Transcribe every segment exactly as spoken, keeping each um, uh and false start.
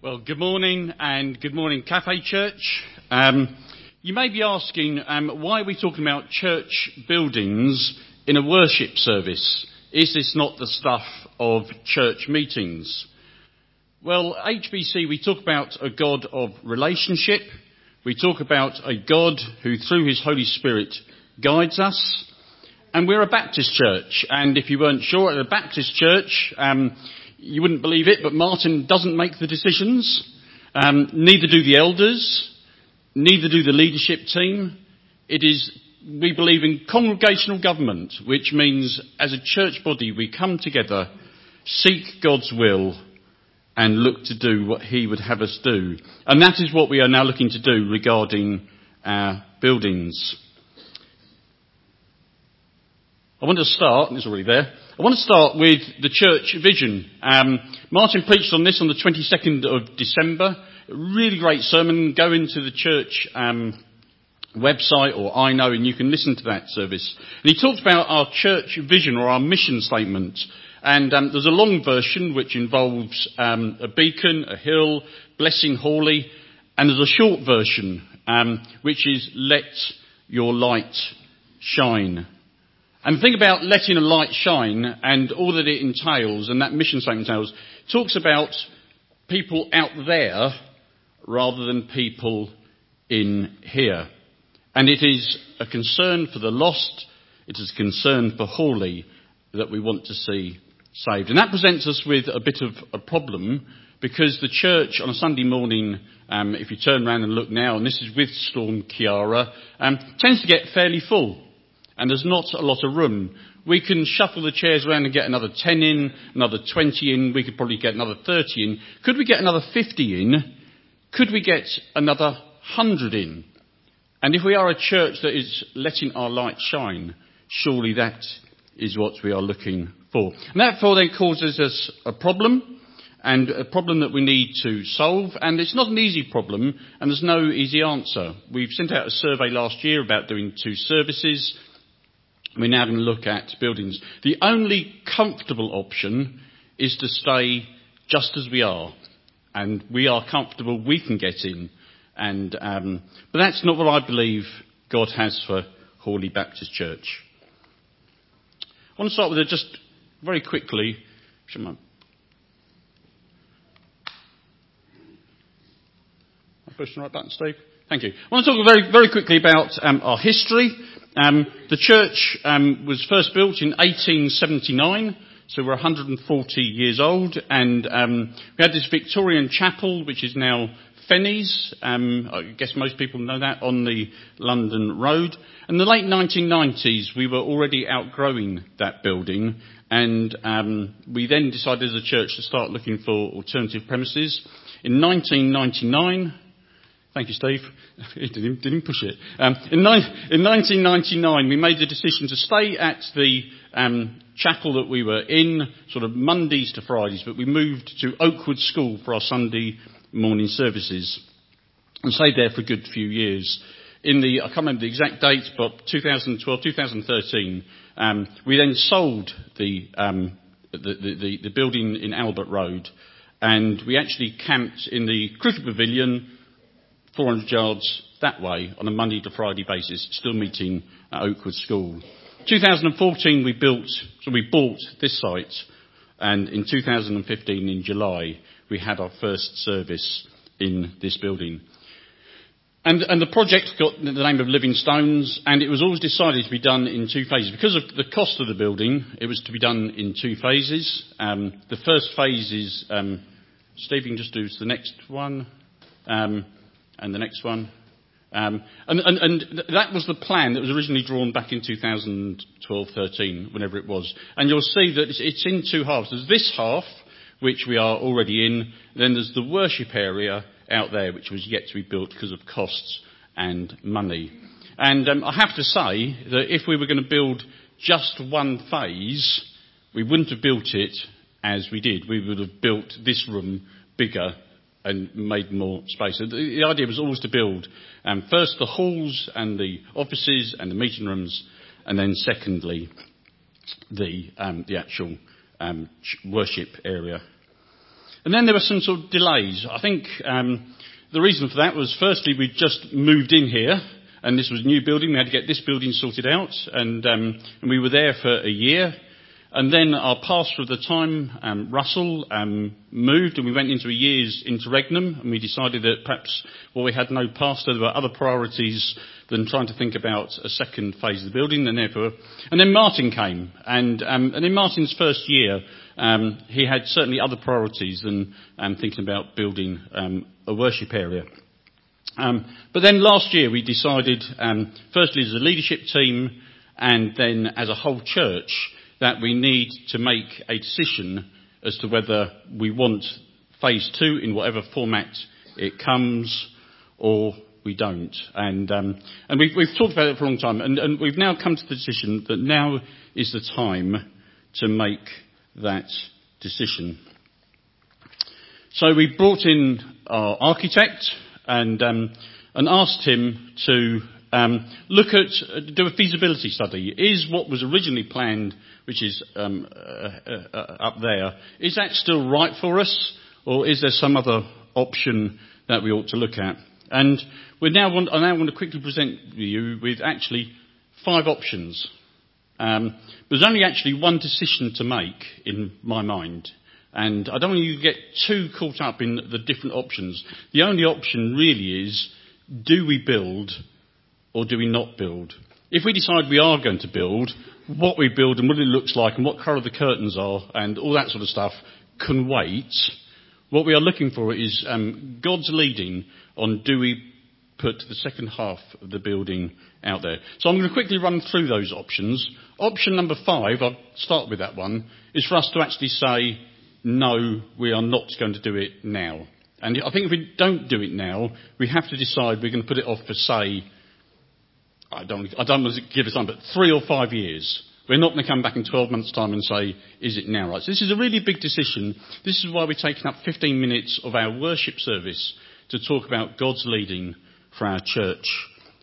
Well, good morning and good morning, Cafe Church. Um, you may be asking, um, why are we talking about church buildings in a worship service? Is this not the stuff of church meetings? Well, H B C, we talk about a God of relationship. We talk about a God who, through his Holy Spirit, guides us. And we're a Baptist church. And if you weren't sure, at a Baptist church... Um, You wouldn't believe it, but Martin doesn't make the decisions. Um, neither do the elders. Neither do the leadership team. It is, we believe in congregational government, which means as a church body we come together, seek God's will, and look to do what he would have us do. And that is what we are now looking to do regarding our buildings. I want to start, and it's already there, I want to start with the church vision. Um, Martin preached on this on the twenty-second of December. A really great sermon. Go into the church um, website or I know and you can listen to that service. And he talked about our church vision or our mission statement. And um, there's a long version which involves um, a beacon, a hill, blessing Hawley. And there's a short version um, which is let your light shine. And think about letting a light shine and all that it entails, and that mission statement entails, talks about people out there rather than people in here. And it is a concern for the lost, it is a concern for Hawley that we want to see saved. And that presents us with a bit of a problem, because the church on a Sunday morning, um, if you turn around and look now, and this is with Storm Ciara, um, tends to get fairly full. And there's not a lot of room. We can shuffle the chairs around and get another ten in, another twenty in. We could probably get another thirty in. Could we get another fifty in? Could we get another one hundred in? And if we are a church that is letting our light shine, surely that is what we are looking for. And that therefore then causes us a problem, and a problem that we need to solve. And it's not an easy problem, and there's no easy answer. We've sent out a survey last year about doing two services. We're now going to look at buildings. The only comfortable option is to stay just as we are. And we are comfortable, we can get in. And um, but that's not what I believe God has for Hawley Baptist Church. I want to start with it just very quickly. I pushed the right button, Steve. Thank you. I want to talk very, very quickly about um, our history. Um, the church um, was first built in eighteen seventy-nine, so we're one hundred forty years old. And um, we had this Victorian chapel, which is now Fennies. Um, I guess most people know that, on the London Road. In the late nineteen nineties, we were already outgrowing that building. And um, we then decided as a church to start looking for alternative premises. In nineteen ninety-nine... Thank you, Steve. He didn't, didn't push it. Um, in, ni- in nineteen ninety-nine, we made the decision to stay at the um, chapel that we were in, sort of Mondays to Fridays, but we moved to Oakwood School for our Sunday morning services and stayed there for a good few years. In the, I can't remember the exact date, but two thousand twelve, two thousand thirteen, um, we then sold the, um, the, the, the building in Albert Road, and we actually camped in the Cricket Pavilion four hundred yards that way on a Monday to Friday basis, still meeting at Oakwood School. twenty fourteen we built, so we bought this site, and in two thousand fifteen in July we had our first service in this building. And, and the project got the name of Living Stones, and it was always decided to be done in two phases. Because of the cost of the building, it was to be done in two phases. Um, the first phase is, um, Steve, you can just do the next one. Um, And the next one. Um, and, and, and that was the plan that was originally drawn back in two thousand twelve, thirteen, whenever it was. And you'll see that it's, it's in two halves. There's this half, which we are already in. Then there's the worship area out there, which was yet to be built because of costs and money. And um, I have to say that if we were going to build just one phase, we wouldn't have built it as we did. We would have built this room bigger and made more space. The idea was always to build um, first the halls and the offices and the meeting rooms, and then secondly the um, the actual um, worship area. And then there were some sort of delays. I think um, the reason for that was, firstly, we just moved in here, and this was a new building. We had to get this building sorted out, and, um, and we were there for a year. And then our pastor at the time, um, Russell, um, moved, and we went into a year's interregnum, and we decided that perhaps, well, we had no pastor, there were other priorities than trying to think about a second phase of the building, and therefore... And then Martin came, and, um, and in Martin's first year, um, he had certainly other priorities than um, thinking about building um, a worship area. Um, but then last year we decided, um, firstly as a leadership team, and then as a whole church, that we need to make a decision as to whether we want phase two in whatever format it comes, or we don't. And um, and we've, we've talked about it for a long time, and, and we've now come to the decision that now is the time to make that decision. So we brought in our architect and um, and asked him to Um, look at, uh, do a feasibility study. Is what was originally planned, which is um, uh, uh, uh, up there, is that still right for us, or is there some other option that we ought to look at? And we now want, I now want to quickly present you with actually five options. Um, there's only actually one decision to make in my mind, and I don't want you to get too caught up in the different options. The only option really is, do we build or do we not build? If we decide we are going to build, what we build and what it looks like and what colour the curtains are and all that sort of stuff can wait. What we are looking for is um, God's leading on, do we put the second half of the building out there? So I'm going to quickly run through those options. Option number five, I'll start with that one, is for us to actually say, no, we are not going to do it now. And I think if we don't do it now, we have to decide we're going to put it off for, say, I don't, I don't want to give a time, but three or five years. We're not going to come back in twelve months' time and say, is it now right? So this is a really big decision. This is why we're taking up fifteen minutes of our worship service to talk about God's leading for our church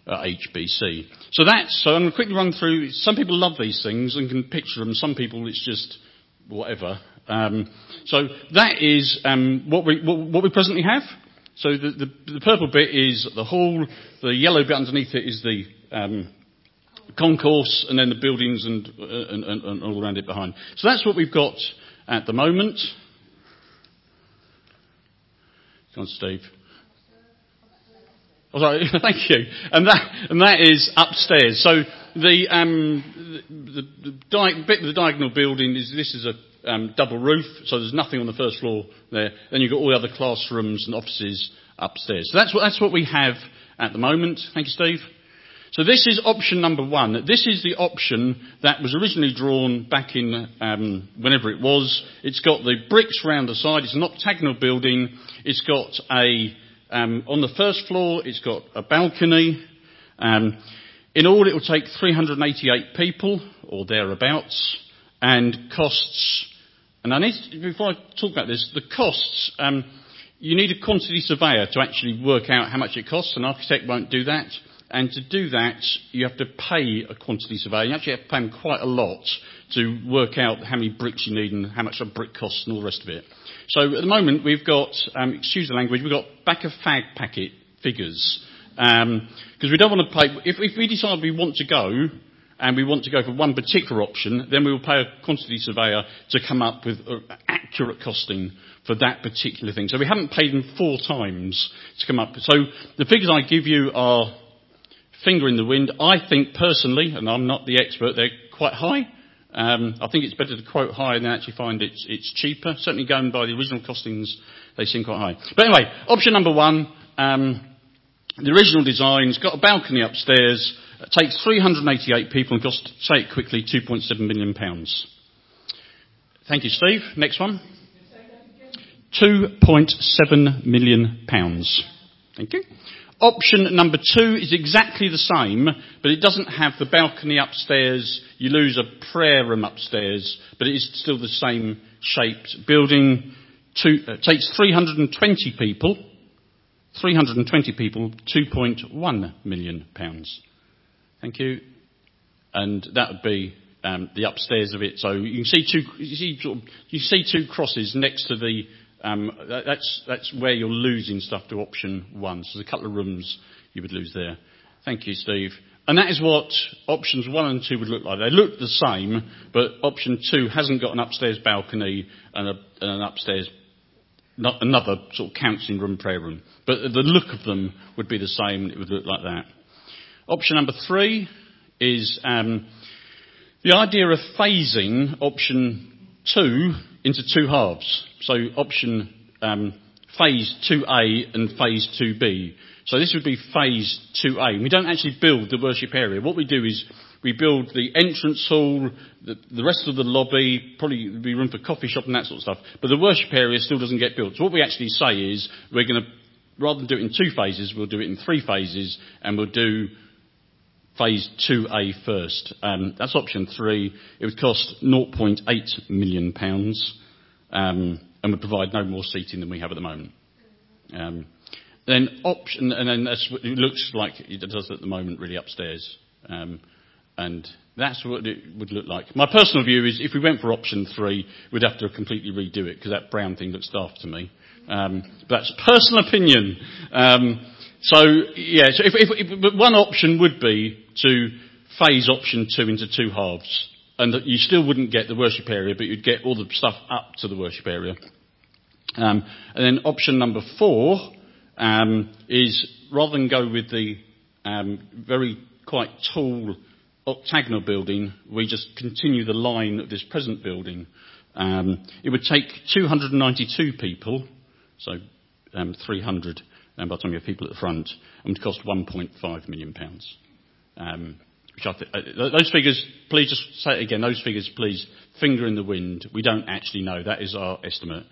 at H B C. So that's, so I'm going to quickly run through. Some people love these things and can picture them. Some people it's just whatever. Um, so that is um, what we what, what we presently have. So the, the, the purple bit is the hall, the yellow bit underneath it is the um, concourse, and then the buildings and, uh, and, and, and all around it behind. So that's what we've got at the moment. Come on, Steve. Oh, sorry, thank you. And that and that is upstairs. So the, um, the, the di- bit of the diagonal building is this is a Um, double roof, so there's nothing on the first floor there. Then you've got all the other classrooms and offices upstairs. So that's what, that's what we have at the moment. Thank you, Steve. So this is option number one. This is the option that was originally drawn back in um, whenever it was. It's got the bricks round the side. It's an octagonal building. It's got a, um, on the first floor, it's got a balcony. Um, in all, it will take three hundred eighty-eight people, or thereabouts, and costs... And I need to, before I talk about this, the costs, um, you need a quantity surveyor to actually work out how much it costs. An architect won't do that. And to do that, you have to pay a quantity surveyor. You actually have to pay them quite a lot to work out how many bricks you need and how much a brick costs and all the rest of it. So at the moment, we've got, um, excuse the language, we've got back-of-fag packet figures. Um, because we don't want to pay... If, if we decide we want to go... and we want to go for one particular option, then we will pay a quantity surveyor to come up with accurate costing for that particular thing. So we haven't paid them four times to come up. So the figures I give you are finger in the wind. I think personally, and I'm not the expert, they're quite high. Um, I think it's better to quote high than actually find it's, it's cheaper. Certainly going by the original costings, they seem quite high. But anyway, option number one, um, the original design's got a balcony upstairs. It takes three hundred eighty-eight people and costs, say it quickly, two point seven million pounds. Thank you, Steve. Next one. two point seven million pounds. Thank you. Option number two is exactly the same, but it doesn't have the balcony upstairs. You lose a prayer room upstairs, but it is still the same shaped building. Two, it takes three hundred twenty people. three hundred twenty people, two point one million pounds. Thank you. And that would be um, the upstairs of it. So you can see two, you see, you see two crosses next to the Um, that, that's, that's where you're losing stuff to option one. So there's a couple of rooms you would lose there. Thank you, Steve. And that is what options one and two would look like. They look the same, but option two hasn't got an upstairs balcony and, a, and an upstairs, not another sort of counselling room, prayer room. But the look of them would be the same. It would look like that. Option number three is um, the idea of phasing option two into two halves. So option um, phase two A and phase two B. So this would be phase two A. We don't actually build the worship area. What we do is we build the entrance hall, the, the rest of the lobby, probably there'd be room for coffee shop and that sort of stuff. But the worship area still doesn't get built. So what we actually say is we're going to, rather than do it in two phases, we'll do it in three phases, and we'll do phase two A first. Um, that's option three. It would cost zero point eight million pounds, um, and would provide no more seating than we have at the moment. Um, Then option, and then that's what it looks like it does at the moment, really, upstairs. Um, and that's what it would look like. My personal view is if we went for option three, we'd have to completely redo it because that brown thing looks daft to me. Um, but that's personal opinion. Um, so, yeah, so if, if, if, but one option would be to phase option two into two halves. And that you still wouldn't get the worship area, but you'd get all the stuff up to the worship area. Um, and then option number four... Um, is rather than go with the um, very quite tall octagonal building, we just continue the line of this present building. Um, it would take two hundred ninety-two people, so um, three hundred um, by the time you have people at the front, and would cost one point five million pounds. Um, which I th- uh, those figures, please just say it again, those figures, please, finger in the wind. We don't actually know. That is our estimate.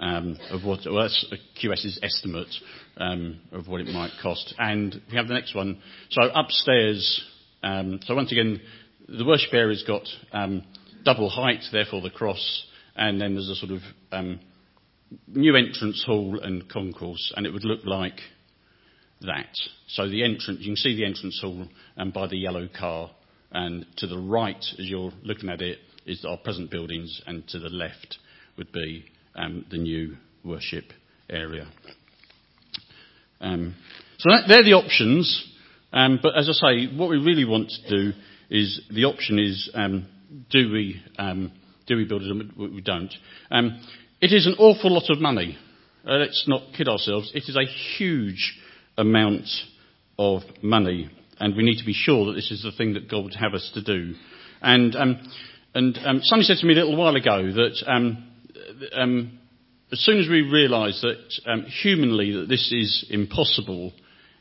Um, of what, well, that's QS's estimate um, of what it might cost. And we have the next one. So upstairs, um, so once again, the worship area's got um, double height, therefore the cross, and then there's a sort of um, new entrance hall and concourse, and it would look like that. So the entrance, you can see the entrance hall um, by the yellow car, and to the right, as you're looking at it, is our present buildings, and to the left would be Um, the new worship area. Um, so that, they're the options. Um, but as I say, what we really want to do is the option is um, do we um, do we build it or we don't? Um, it is an awful lot of money. Uh, let's not kid ourselves. It is a huge amount of money, and we need to be sure that this is the thing that God would have us to do. And um, and um, somebody said to me a little while ago that. Um, Um, as soon as we realise that um, humanly that this is impossible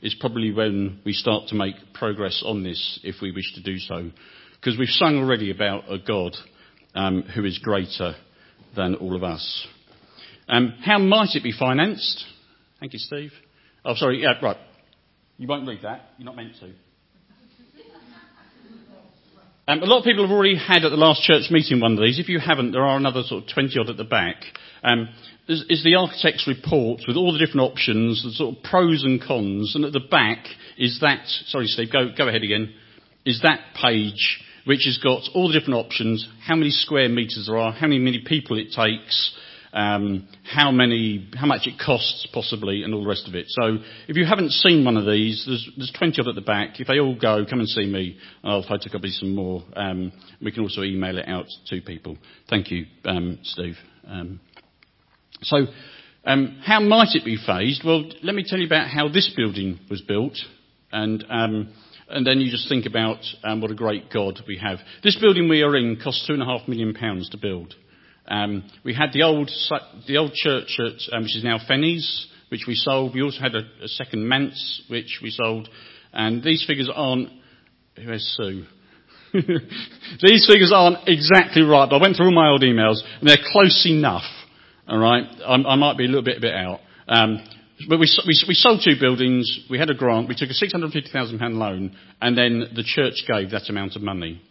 is probably when we start to make progress on this if we wish to do so, because we've sung already about a God um, who is greater than all of us. Um, how might it be financed? Thank you, Steve. Oh, sorry, yeah, right. You won't read that. You're not meant to. Um, a lot of people have already had at the last church meeting one of these. If you haven't, there are another sort of twenty odd at the back. Um, is, is the architect's report with all the different options, the sort of pros and cons, and at the back is that, sorry Steve, go, go ahead again, is that page which has got all the different options, how many square metres there are, how many, many people it takes, um, how many, how much it costs possibly, and all the rest of it. So if you haven't seen one of these, there's, there's twenty odd at the back. If they all go, come and see me, and I'll photocopy some more. Um, we can also email it out to people. Thank you, um, Steve. Um, so um, how might it be phased? Well, let me tell you about how this building was built, and um, and then you just think about um, what a great God we have. This building we are in cost two and a half million pounds to build. Um, we had the old the old church, at, um, which is now Fennies, which we sold. We also had a, a second manse, which we sold. And these figures aren't... Where's Sue? These figures aren't exactly right, but I went through all my old emails, and they're close enough, all right? I, I might be a little bit, a bit out. Um, but we, we, we sold two buildings, we had a grant, we took a six hundred fifty thousand pounds loan, and then the church gave that amount of money.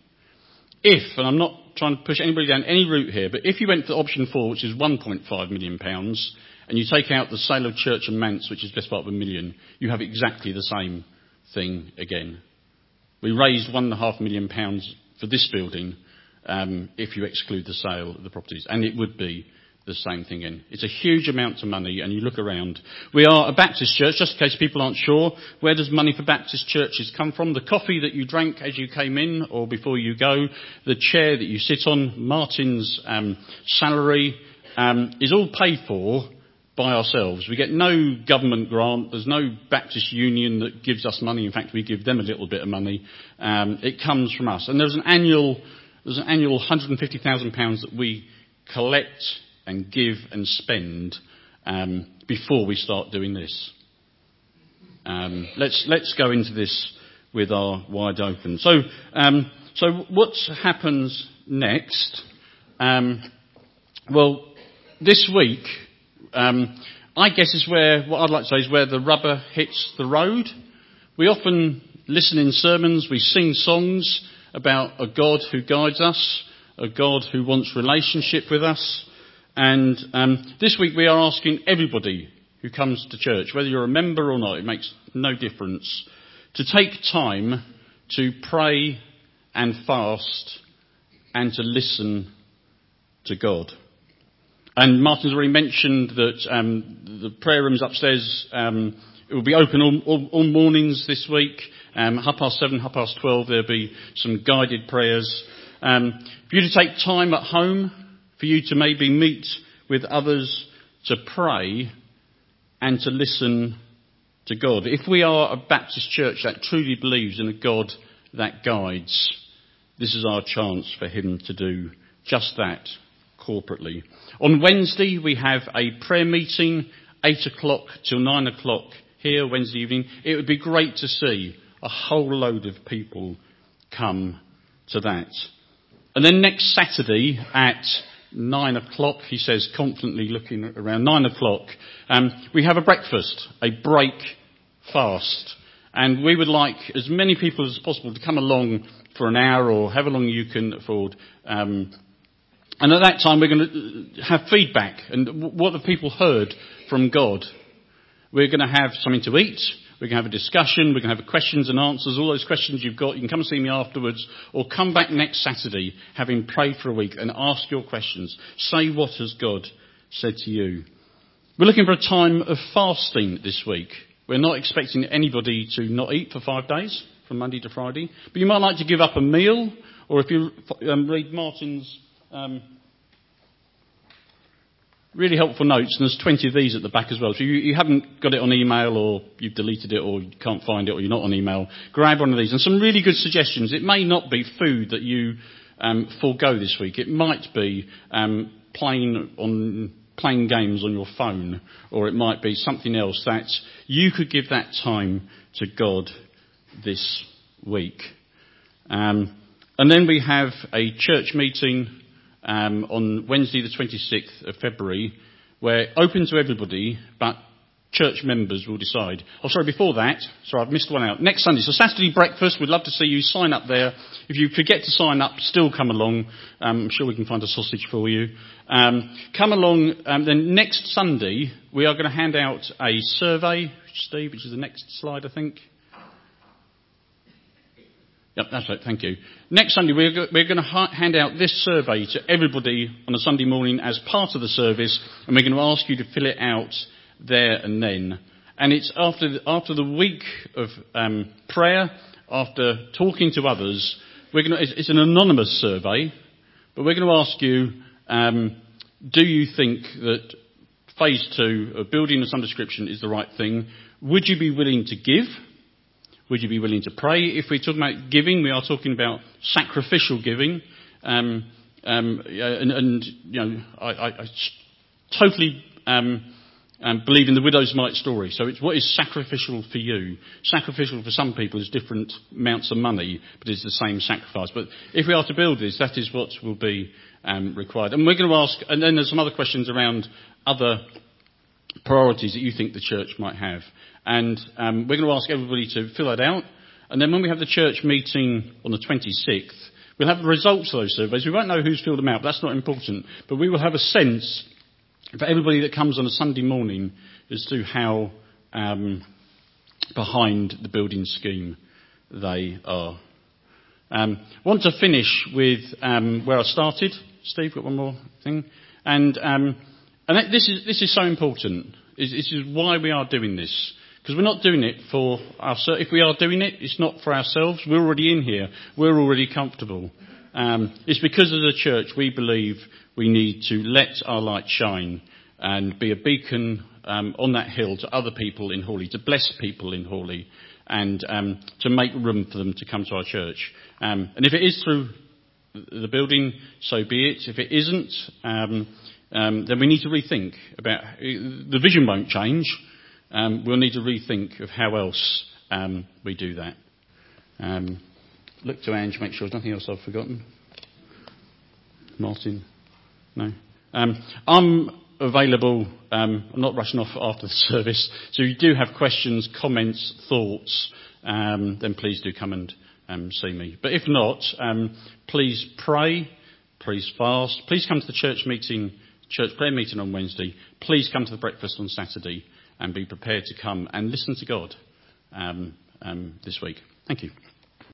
If, and I'm not trying to push anybody down any route here, but if you went for option four, which is one point five million pounds, and you take out the sale of church and manse, which is best part of a million, you have exactly the same thing again. We raised one point five million pounds for this building um, if you exclude the sale of the properties, and it would be the same thing in. It's a huge amount of money, and you look around. We are a Baptist church, just in case people aren't sure. Where does money for Baptist churches come from? The coffee that you drank as you came in or before you go, the chair that you sit on, Martin's um, salary, um, is all paid for by ourselves. We get no government grant. There's no Baptist union that gives us money. In fact, we give them a little bit of money. Um, it comes from us. And there's an annual, there's an annual one hundred fifty thousand pounds that we collect and give and spend um, before we start doing this. Um, let's let's go into this with our wide open. So um, so what happens next? Um, well, this week. Um, I guess is where, what I'd like to say is where the rubber hits the road. We often listen in sermons, we sing songs about a God who guides us, a God who wants relationship with us. And um, this week we are asking everybody who comes to church, whether you're a member or not, it makes no difference, to take time to pray and fast and to listen to God. And Martin's already mentioned that um, the prayer room's upstairs. Um, it will be open all, all, all mornings this week. Um, half past seven, half past twelve, there'll be some guided prayers. Um, for you to take time at home, for you to maybe meet with others to pray and to listen to God. If we are a Baptist church that truly believes in a God that guides, this is our chance for him to do just that. Corporately. On Wednesday, we have a prayer meeting, eight o'clock till nine o'clock here Wednesday evening. It would be great to see a whole load of people come to that. And then next Saturday at nine o'clock, he says, confidently looking around, nine o'clock, um, we have a breakfast, a break fast. And we would like as many people as possible to come along for an hour or however long you can afford. Um, And at that time, we're going to have feedback and what have people heard from God. We're going to have something to eat. We're going to have a discussion. We're going to have questions and answers. All those questions you've got, you can come and see me afterwards or come back next Saturday, having prayed for a week, and ask your questions. Say, what has God said to you? We're looking for a time of fasting this week. We're not expecting anybody to not eat for five days, from Monday to Friday. But you might like to give up a meal, or if you um, read Martin's Um, really helpful notes, and there's twenty of these at the back as well. So you, you haven't got it on email, or you've deleted it, or you can't find it, or you're not on email, grab one of these. And some really good suggestions. It may not be food that you um, forego this week. It might be um, playing on playing games on your phone, or it might be something else that you could give that time to God this week. Um, and then we have a church meeting Um, on Wednesday the twenty-sixth of February, we're open to everybody, but church members will decide. Oh, sorry, before that, sorry, I've missed one out. Next Sunday, so Saturday breakfast, we'd love to see you sign up there. If you forget to sign up, still come along. Um, I'm sure we can find a sausage for you. Um, come along, um, then next Sunday, we are going to hand out a survey, Steve, which is the next slide, I think. Yep, that's right, thank you. Next Sunday, we're, go- we're going to ha- hand out this survey to everybody on a Sunday morning as part of the service, and we're going to ask you to fill it out there and then. And it's after the, after the week of um, prayer, after talking to others, we're going to, it's, it's an anonymous survey, but we're going to ask you, um, do you think that phase two of building of some description is the right thing? Would you be willing to give? Would you be willing to pray? If we're talking about giving, we are talking about sacrificial giving. Um, um, and, and, you know, I, I, I totally um, um, believe in the widow's mite story. So it's what is sacrificial for you. Sacrificial for some people is different amounts of money, but it's the same sacrifice. But if we are to build this, that is what will be um, required. And we're going to ask, and then there's some other questions around other priorities that you think the church might have. And um, we're going to ask everybody to fill that out. And then when we have the church meeting on the twenty-sixth, we'll have the results of those surveys. We won't know who's filled them out. That's not important. But we will have a sense for everybody that comes on a Sunday morning as to how um, behind the building scheme they are. I um, want to finish with um, where I started. Steve, got one more thing. And um, And this is this is so important. This is why we are doing this. Because we're not doing it for ourselves. If we are doing it, it's not for ourselves. We're already in here. We're already comfortable. Um, it's because of the church we believe we need to let our light shine and be a beacon um, on that hill to other people in Hawley, to bless people in Hawley, and um, to make room for them to come to our church. Um, and if it is through the building, so be it. If it isn't, um, um, then we need to rethink about... The vision won't change. Um, we'll need to rethink of how else um, we do that. Um, look to Ange, make sure there's nothing else I've forgotten. Martin? No? Um, I'm available. Um, I'm not rushing off after the service. So if you do have questions, comments, thoughts, um, then please do come and um, see me. But if not, um, please pray, please fast, please come to the church meeting, church prayer meeting on Wednesday. Please come to the breakfast on Saturday. And be prepared to come and listen to God um, um, this week. Thank you.